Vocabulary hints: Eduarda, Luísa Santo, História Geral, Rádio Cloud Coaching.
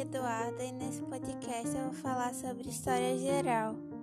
Eduarda e nesse podcast eu vou falar sobre História Geral.